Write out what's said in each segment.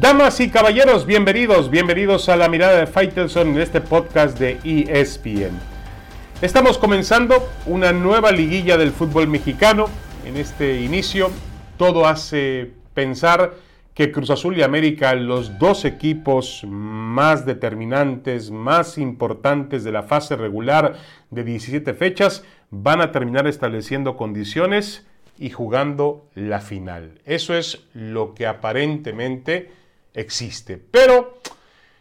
Damas y caballeros, bienvenidos a la mirada de Faitelson en este podcast de ESPN. Estamos comenzando una nueva liguilla del fútbol mexicano. En este inicio, todo hace pensar que Cruz Azul y América, los dos equipos más determinantes, más importantes de la fase regular de 17 fechas, van a terminar estableciendo condiciones y jugando la final. Eso es lo que aparentemente existe. Pero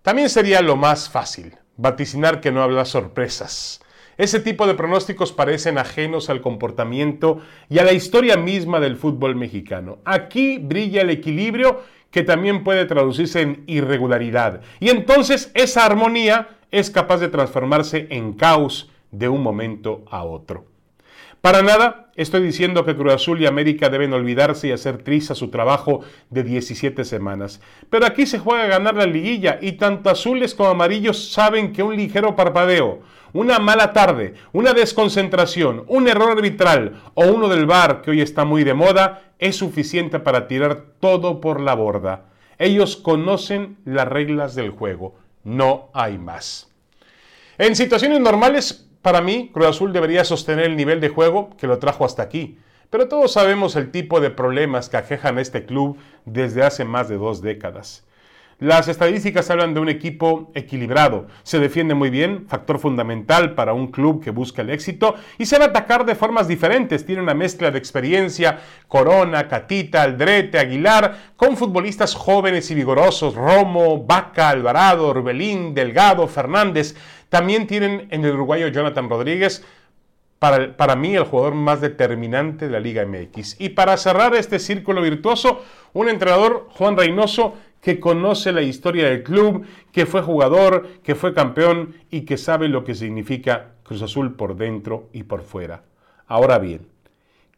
también sería lo más fácil, vaticinar que no habrá sorpresas. Ese tipo de pronósticos parecen ajenos al comportamiento y a la historia misma del fútbol mexicano. Aquí brilla el equilibrio que también puede traducirse en irregularidad. Y entonces esa armonía es capaz de transformarse en caos de un momento a otro. Para nada estoy diciendo que Cruz Azul y América deben olvidarse y hacer trizas su trabajo de 17 semanas. Pero aquí se juega a ganar la liguilla y tanto azules como amarillos saben que un ligero parpadeo, una mala tarde, una desconcentración, un error arbitral o uno del VAR que hoy está muy de moda es suficiente para tirar todo por la borda. Ellos conocen las reglas del juego, no hay más. En situaciones normales, para mí, Cruz Azul debería sostener el nivel de juego que lo trajo hasta aquí. Pero todos sabemos el tipo de problemas que aquejan a este club desde hace más de 2 décadas. Las estadísticas hablan de un equipo equilibrado. Se defiende muy bien, factor fundamental para un club que busca el éxito. Y sabe atacar de formas diferentes. Tiene una mezcla de experiencia, Corona, Catita, Aldrete, Aguilar, con futbolistas jóvenes y vigorosos. Romo, Vaca, Alvarado, Rubelín, Delgado, Fernández. También tienen en el uruguayo Jonathan Rodríguez, para mí el jugador más determinante de la Liga MX. Y para cerrar este círculo virtuoso, un entrenador, Juan Reynoso, que conoce la historia del club, que fue jugador, que fue campeón y que sabe lo que significa Cruz Azul por dentro y por fuera. Ahora bien,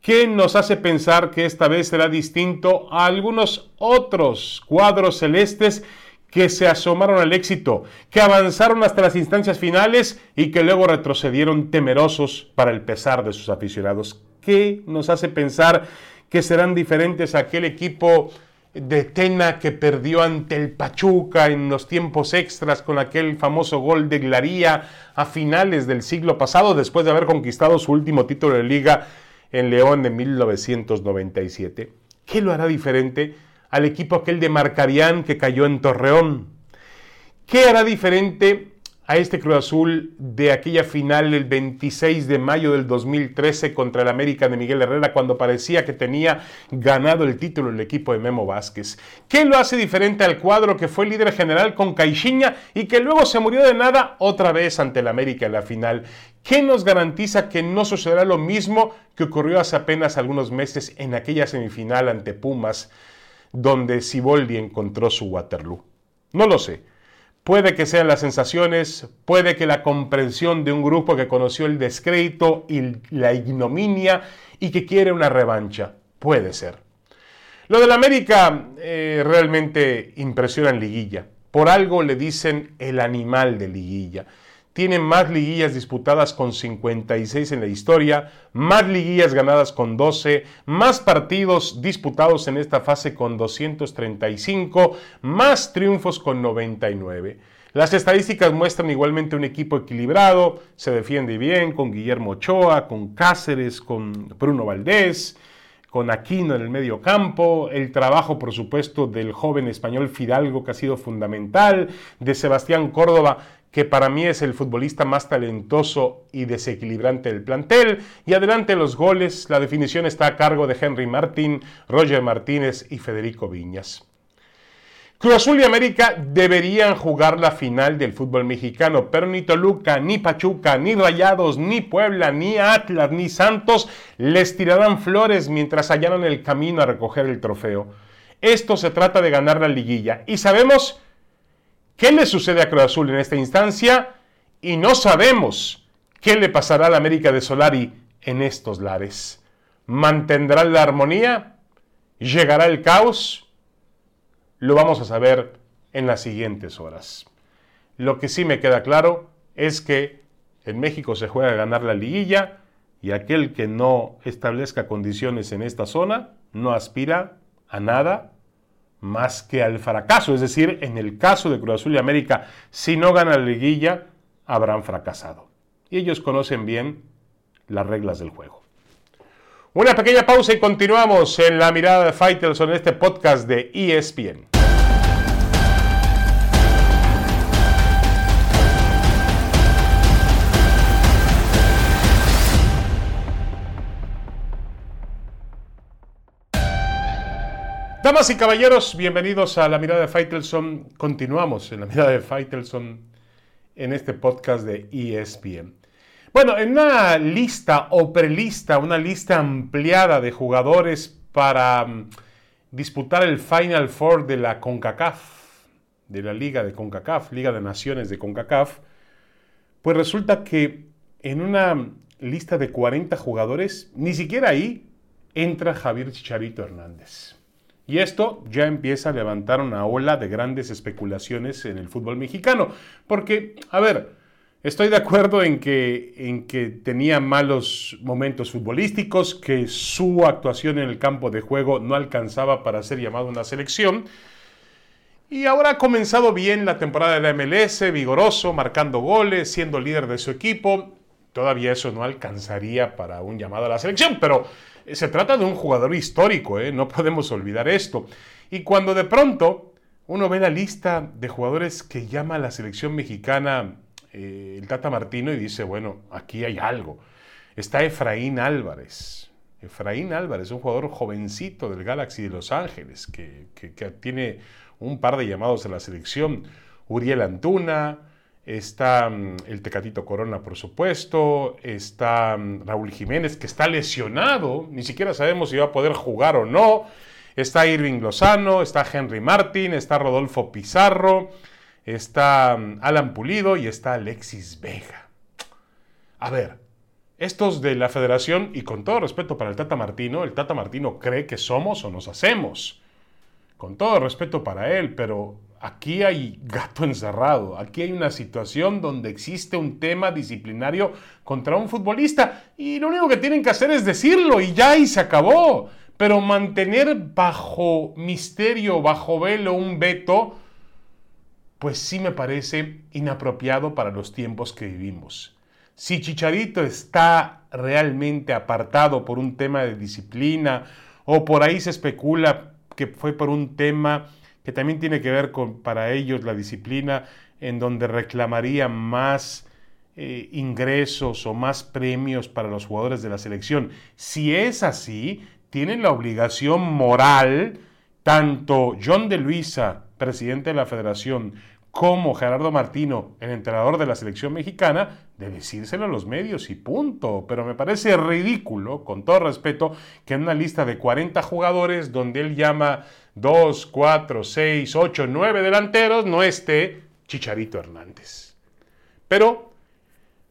¿qué nos hace pensar que esta vez será distinto a algunos otros cuadros celestes que se asomaron al éxito, que avanzaron hasta las instancias finales y que luego retrocedieron temerosos para el pesar de sus aficionados? ¿Qué nos hace pensar que serán diferentes a aquel equipo de Tena que perdió ante el Pachuca en los tiempos extras con aquel famoso gol de Glaría a finales del siglo pasado, después de haber conquistado su último título de Liga en León de 1997? ¿Qué lo hará diferente al equipo aquel de Marcarián que cayó en Torreón? ¿Qué hará diferente a este Cruz Azul de aquella final el 26 de mayo del 2013 contra el América de Miguel Herrera, cuando parecía que tenía ganado el título el equipo de Memo Vázquez? ¿Qué lo hace diferente al cuadro que fue líder general con Caixinha y que luego se murió de nada otra vez ante el América en la final? ¿Qué nos garantiza que no sucederá lo mismo que ocurrió hace apenas algunos meses en aquella semifinal ante Pumas, donde Siboldi encontró su Waterloo? No lo sé. Puede que sean las sensaciones, puede que la comprensión de un grupo que conoció el descrédito y la ignominia y que quiere una revancha. Puede ser. Lo del América realmente impresiona en liguilla. Por algo le dicen el animal de liguilla. Tiene más liguillas disputadas con 56 en la historia, más liguillas ganadas con 12, más partidos disputados en esta fase con 235, más triunfos con 99. Las estadísticas muestran igualmente un equipo equilibrado, se defiende bien con Guillermo Ochoa, con Cáceres, con Bruno Valdés, con Aquino en el medio campo, el trabajo por supuesto del joven español Fidalgo, que ha sido fundamental, de Sebastián Córdoba, que para mí es el futbolista más talentoso y desequilibrante del plantel, y adelante los goles. La definición está a cargo de Henry Martín, Roger Martínez y Federico Viñas. Cruz Azul y América deberían jugar la final del fútbol mexicano, pero ni Toluca, ni Pachuca, ni Rayados, ni Puebla, ni Atlas, ni Santos les tirarán flores mientras allanan el camino a recoger el trofeo. Esto se trata de ganar la liguilla, y sabemos qué le sucede a Cruz Azul en esta instancia, y no sabemos qué le pasará a la América de Solari en estos lares. ¿Mantendrá la armonía? ¿Llegará el caos? Lo vamos a saber en las siguientes horas. Lo que sí me queda claro es que en México se juega a ganar la liguilla y aquel que no establezca condiciones en esta zona no aspira a nada más que al fracaso. Es decir, en el caso de Cruz Azul y América, si no gana la liguilla, habrán fracasado. Y ellos conocen bien las reglas del juego. Una pequeña pausa y continuamos en La Mirada de Faitelson en este podcast de ESPN. Damas y caballeros, bienvenidos a La Mirada de Faitelson. Continuamos en La Mirada de Faitelson en este podcast de ESPN. Bueno, en una lista o prelista, una lista ampliada de jugadores para disputar el Final Four de la CONCACAF, de la Liga de CONCACAF, Liga de Naciones de CONCACAF, pues resulta que en una lista de 40 jugadores, ni siquiera ahí entra Javier Chicharito Hernández. Y esto ya empieza a levantar una ola de grandes especulaciones en el fútbol mexicano. Porque, a ver, estoy de acuerdo en que tenía malos momentos futbolísticos, que su actuación en el campo de juego no alcanzaba para ser llamado a una selección. Y ahora ha comenzado bien la temporada de la MLS, vigoroso, marcando goles, siendo líder de su equipo. Todavía eso no alcanzaría para un llamado a la selección, pero se trata de un jugador histórico, no podemos olvidar esto. Y cuando de pronto uno ve la lista de jugadores que llama a la selección mexicana el Tata Martino y dice, bueno, aquí hay algo. Está Efraín Álvarez, un jugador jovencito del Galaxy de Los Ángeles, que tiene un par de llamados a la selección. Uriel Antuna, está el Tecatito Corona, por supuesto, está Raúl Jiménez, que está lesionado, ni siquiera sabemos si va a poder jugar o no, está Irving Lozano, está Henry Martín, está Rodolfo Pizarro, está Alan Pulido y está Alexis Vega. A ver, estos de la Federación, y con todo respeto para el Tata Martino cree que somos o nos hacemos. Con todo respeto para él, pero aquí hay gato encerrado. Aquí hay una situación donde existe un tema disciplinario contra un futbolista y lo único que tienen que hacer es decirlo y ya, y se acabó. Pero mantener bajo misterio, bajo velo, un veto, pues sí me parece inapropiado para los tiempos que vivimos. Si Chicharito está realmente apartado por un tema de disciplina, o por ahí se especula que fue por un tema que también tiene que ver con, para ellos, la disciplina, en donde reclamaría más ingresos o más premios para los jugadores de la selección. Si es así, tienen la obligación moral, tanto John De Luisa, presidente de la Federación, como Gerardo Martino, el entrenador de la selección mexicana, de decírselo a los medios y punto. Pero me parece ridículo, con todo respeto, que en una lista de 40 jugadores donde él llama 2, 4, 6, 8, 9 delanteros, no esté Chicharito Hernández. Pero,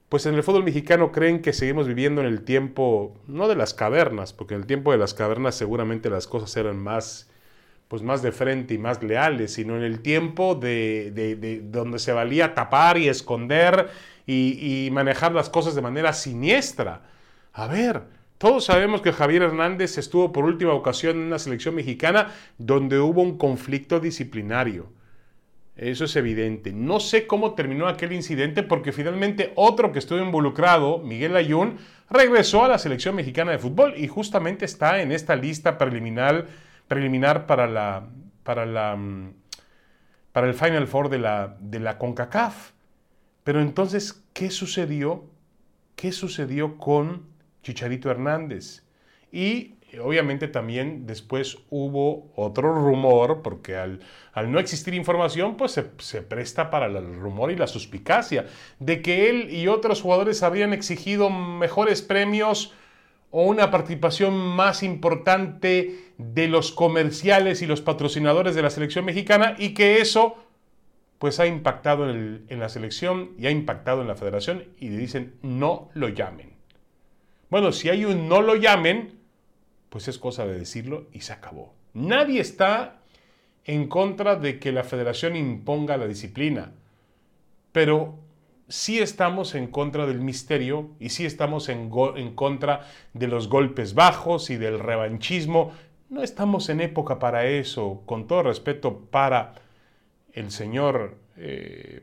pues en el fútbol mexicano creen que seguimos viviendo en el tiempo, no de las cavernas, porque en el tiempo de las cavernas seguramente las cosas eran más de frente y más leales, sino en el tiempo de donde se valía tapar y esconder y manejar las cosas de manera siniestra. A ver, todos sabemos que Javier Hernández estuvo por última ocasión en una selección mexicana donde hubo un conflicto disciplinario. Eso es evidente. No sé cómo terminó aquel incidente, porque finalmente otro que estuvo involucrado, Miguel Ayun, regresó a la selección mexicana de fútbol y justamente está en esta lista preliminar para el Final Four de la CONCACAF. Pero entonces, ¿qué sucedió? ¿Qué sucedió con Chicharito Hernández? Y obviamente también después hubo otro rumor, porque al no existir información, pues se presta para el rumor y la suspicacia de que él y otros jugadores habrían exigido mejores premios o una participación más importante de los comerciales y los patrocinadores de la selección mexicana, y que eso pues ha impactado en la selección y ha impactado en la federación, y le dicen no lo llamen. Bueno, si hay un no lo llamen, pues es cosa de decirlo y se acabó. Nadie está en contra de que la federación imponga la disciplina, pero sí estamos en contra del misterio y sí estamos en contra de los golpes bajos y del revanchismo No estamos en época para eso, con todo respeto para el señor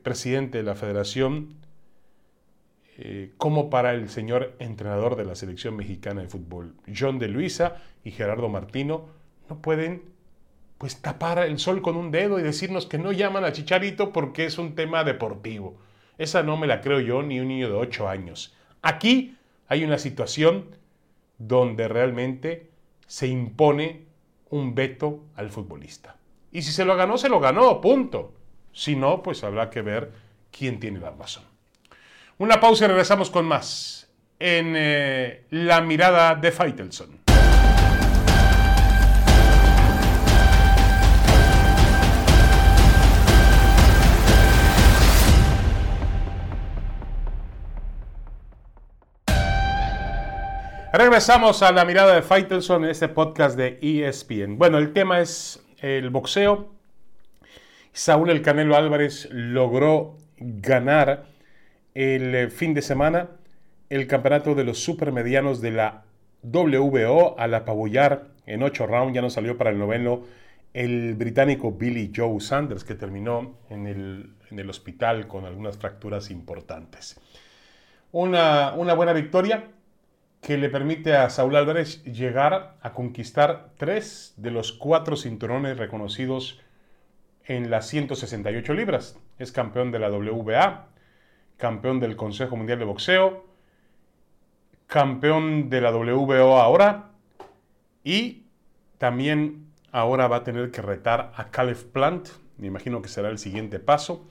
presidente de la federación, como para el señor entrenador de la selección mexicana de fútbol. John De Luisa y Gerardo Martino no pueden pues tapar el sol con un dedo y decirnos que no llaman a Chicharito porque es un tema deportivo. Esa no me la creo yo ni un niño de 8 años. Aquí hay una situación donde realmente se impone un veto al futbolista. Y si se lo ganó, se lo ganó, punto. Si no, pues habrá que ver quién tiene la razón. Una pausa y regresamos con más en La Mirada de Faitelson. Regresamos a La Mirada de Faitelson en este podcast de ESPN. Bueno, el tema es el boxeo. Saúl El Canelo Álvarez logró ganar el fin de semana el campeonato de los supermedianos de la WBO al apabullar en 8 rounds. Ya no salió para el 9º el británico Billy Joe Saunders, que terminó en el hospital con algunas fracturas importantes. Una buena victoria que le permite a Saúl Álvarez llegar a conquistar 3 de los 4 cinturones reconocidos en las 168 libras. Es campeón de la WBA, campeón del Consejo Mundial de Boxeo, campeón de la WBO ahora, y también ahora va a tener que retar a Caleb Plant, me imagino que será el siguiente paso,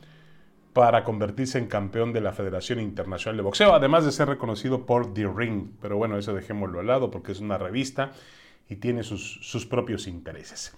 para convertirse en campeón de la Federación Internacional de Boxeo, además de ser reconocido por The Ring. Pero bueno, eso dejémoslo al lado porque es una revista y tiene sus propios intereses.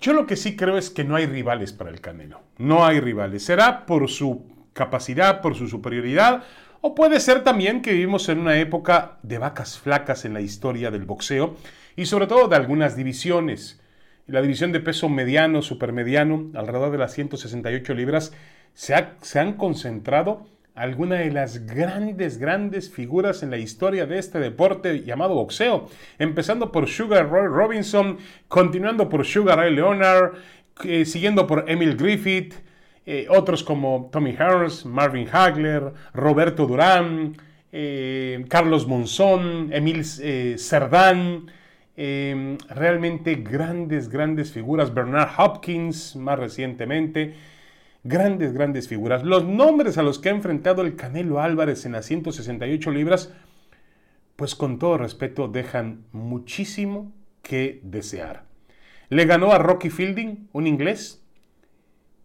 Yo lo que sí creo es que no hay rivales para el Canelo. No hay rivales. Será por su capacidad, por su superioridad, o puede ser también que vivimos en una época de vacas flacas en la historia del boxeo y sobre todo de algunas divisiones. La división de peso mediano, supermediano, alrededor de las 168 libras, se han concentrado algunas de las grandes figuras en la historia de este deporte llamado boxeo. Empezando por Sugar Ray Robinson, continuando por Sugar Ray Leonard, siguiendo por Emil Griffith, otros como Tommy Hearns, Marvin Hagler, Roberto Durán, Carlos Monzón, Emil Cerdán. Realmente grandes figuras. Bernard Hopkins, más recientemente. Grandes figuras. Los nombres a los que ha enfrentado el Canelo Álvarez en las 168 libras, pues con todo respeto, dejan muchísimo que desear. Le ganó a Rocky Fielding, un inglés,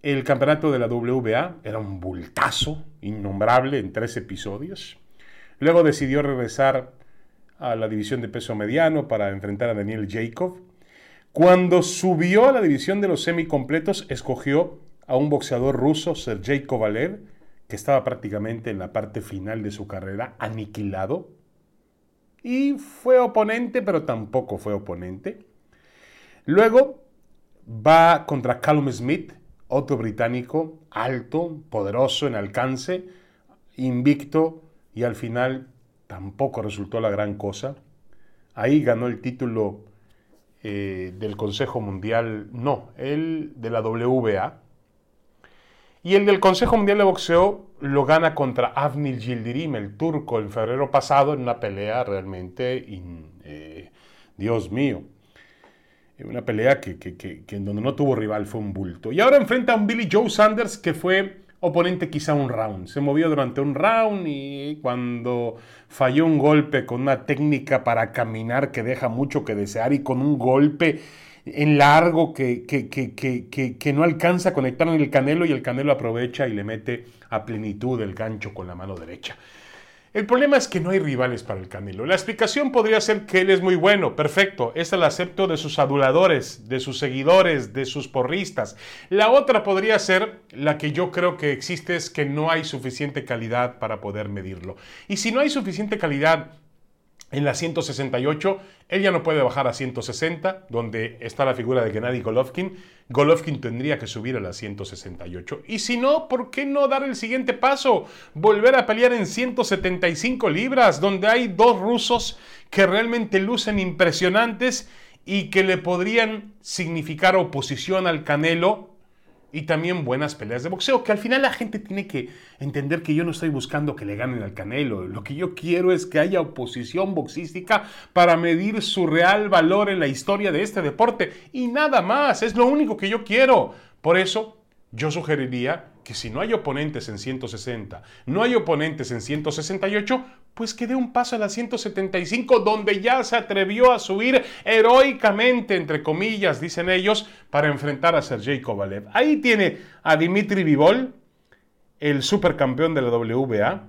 el campeonato de la WBA. Era un bultazo innombrable en 3 episodios. Luego decidió regresar a la división de peso mediano para enfrentar a Daniel Jacob. Cuando subió a la división de los semicompletos, escogió a un boxeador ruso, Sergei Kovalev, que estaba prácticamente en la parte final de su carrera, aniquilado. Y fue oponente, pero tampoco fue oponente. Luego va contra Callum Smith, otro británico, alto, poderoso en alcance, invicto, y al final tampoco resultó la gran cosa. Ahí ganó el título del Consejo Mundial, no, el de la WBA. Y el del Consejo Mundial de Boxeo lo gana contra Avnil Yildirim, el turco, en febrero pasado, en una pelea realmente, Dios mío, una pelea que en donde no tuvo rival, fue un bulto. Y ahora enfrenta a un Billy Joe Saunders que fue oponente quizá un round. Se movió durante un round y cuando falló un golpe con una técnica para caminar que deja mucho que desear y con un golpe en largo que no alcanza a conectar en el Canelo, y el Canelo aprovecha y le mete a plenitud el gancho con la mano derecha. El problema es que no hay rivales para el Canelo. La explicación podría ser que él es muy bueno, perfecto. Esta la acepto de sus aduladores, de sus seguidores, de sus porristas. La otra podría ser, la que yo creo que existe, es que no hay suficiente calidad para poder medirlo. Y si no hay suficiente calidad en la 168, él ya no puede bajar a 160, donde está la figura de Gennady Golovkin. Golovkin tendría que subir a la 168. Y si no, ¿por qué no dar el siguiente paso? Volver a pelear en 175 libras, donde hay 2 rusos que realmente lucen impresionantes y que le podrían significar oposición al Canelo y también buenas peleas de boxeo, que al final la gente tiene que entender que yo no estoy buscando que le ganen al Canelo. Lo que yo quiero es que haya oposición boxística para medir su real valor en la historia de este deporte. Y nada más, es lo único que yo quiero. Por eso yo sugeriría que si no hay oponentes en 160, no hay oponentes en 168, pues que dé un paso a la 175, donde ya se atrevió a subir heroicamente, entre comillas, dicen ellos, para enfrentar a Sergei Kovalev. Ahí tiene a Dimitri Bivol, el supercampeón de la WBA,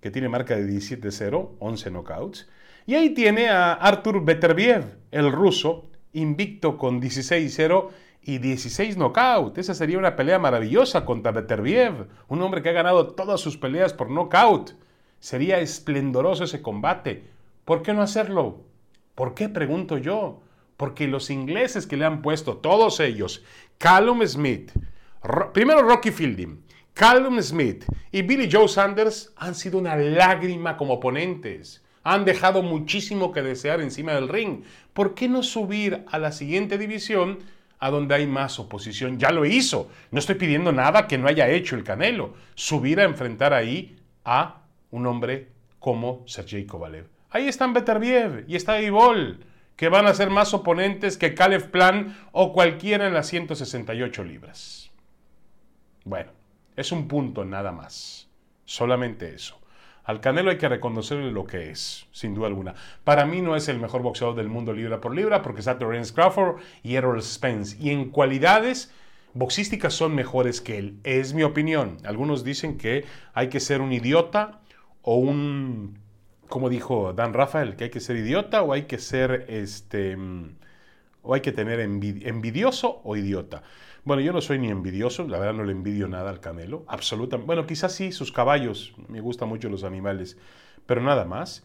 que tiene marca de 17-0, 11 knockouts. Y ahí tiene a Artur Beterbiev, el ruso, invicto con 16-0, y 16 knockout. Esa sería una pelea maravillosa contra Beterbiev, un hombre que ha ganado todas sus peleas por knockout. Sería esplendoroso ese combate. ¿Por qué no hacerlo? ¿Por qué? Pregunto yo. Porque los ingleses que le han puesto, todos ellos, Callum Smith, primero Rocky Fielding, Callum Smith y Billy Joe Saunders, han sido una lágrima como oponentes. Han dejado muchísimo que desear encima del ring. ¿Por qué no subir a la siguiente división, a donde hay más oposición? Ya lo hizo. No estoy pidiendo nada que no haya hecho el Canelo. Subir a enfrentar ahí a un hombre como Sergei Kovalev. Ahí están Beterbiev y está Bivol, que van a ser más oponentes que Caleb Plant o cualquiera en las 168 libras. Bueno, es un punto nada más. Solamente eso. Al Canelo hay que reconocerle lo que es, sin duda alguna. Para mí no es el mejor boxeador del mundo libra por libra, porque está Terence Crawford y Errol Spence. Y en cualidades boxísticas son mejores que él. Es mi opinión. Algunos dicen que hay que ser un idiota o un... como dijo Dan Rafael, que hay que ser idiota o hay que ser o hay que tener envidioso o idiota. Bueno, yo no soy ni envidioso, la verdad no le envidio nada al Canelo, absolutamente. Bueno, quizás sí, sus caballos, me gustan mucho los animales, pero nada más.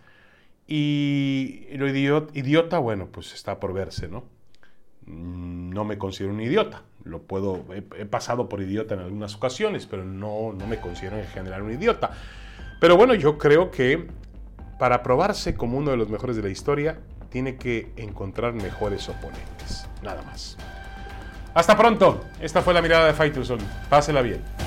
Y lo idiota, bueno, pues está por verse, ¿no? No me considero un idiota, lo puedo, he pasado por idiota en algunas ocasiones, pero no me considero en general un idiota. Pero bueno, yo creo que para probarse como uno de los mejores de la historia, tiene que encontrar mejores oponentes, nada más. Hasta pronto. Esta fue la mirada de Faitelson. Pásela bien.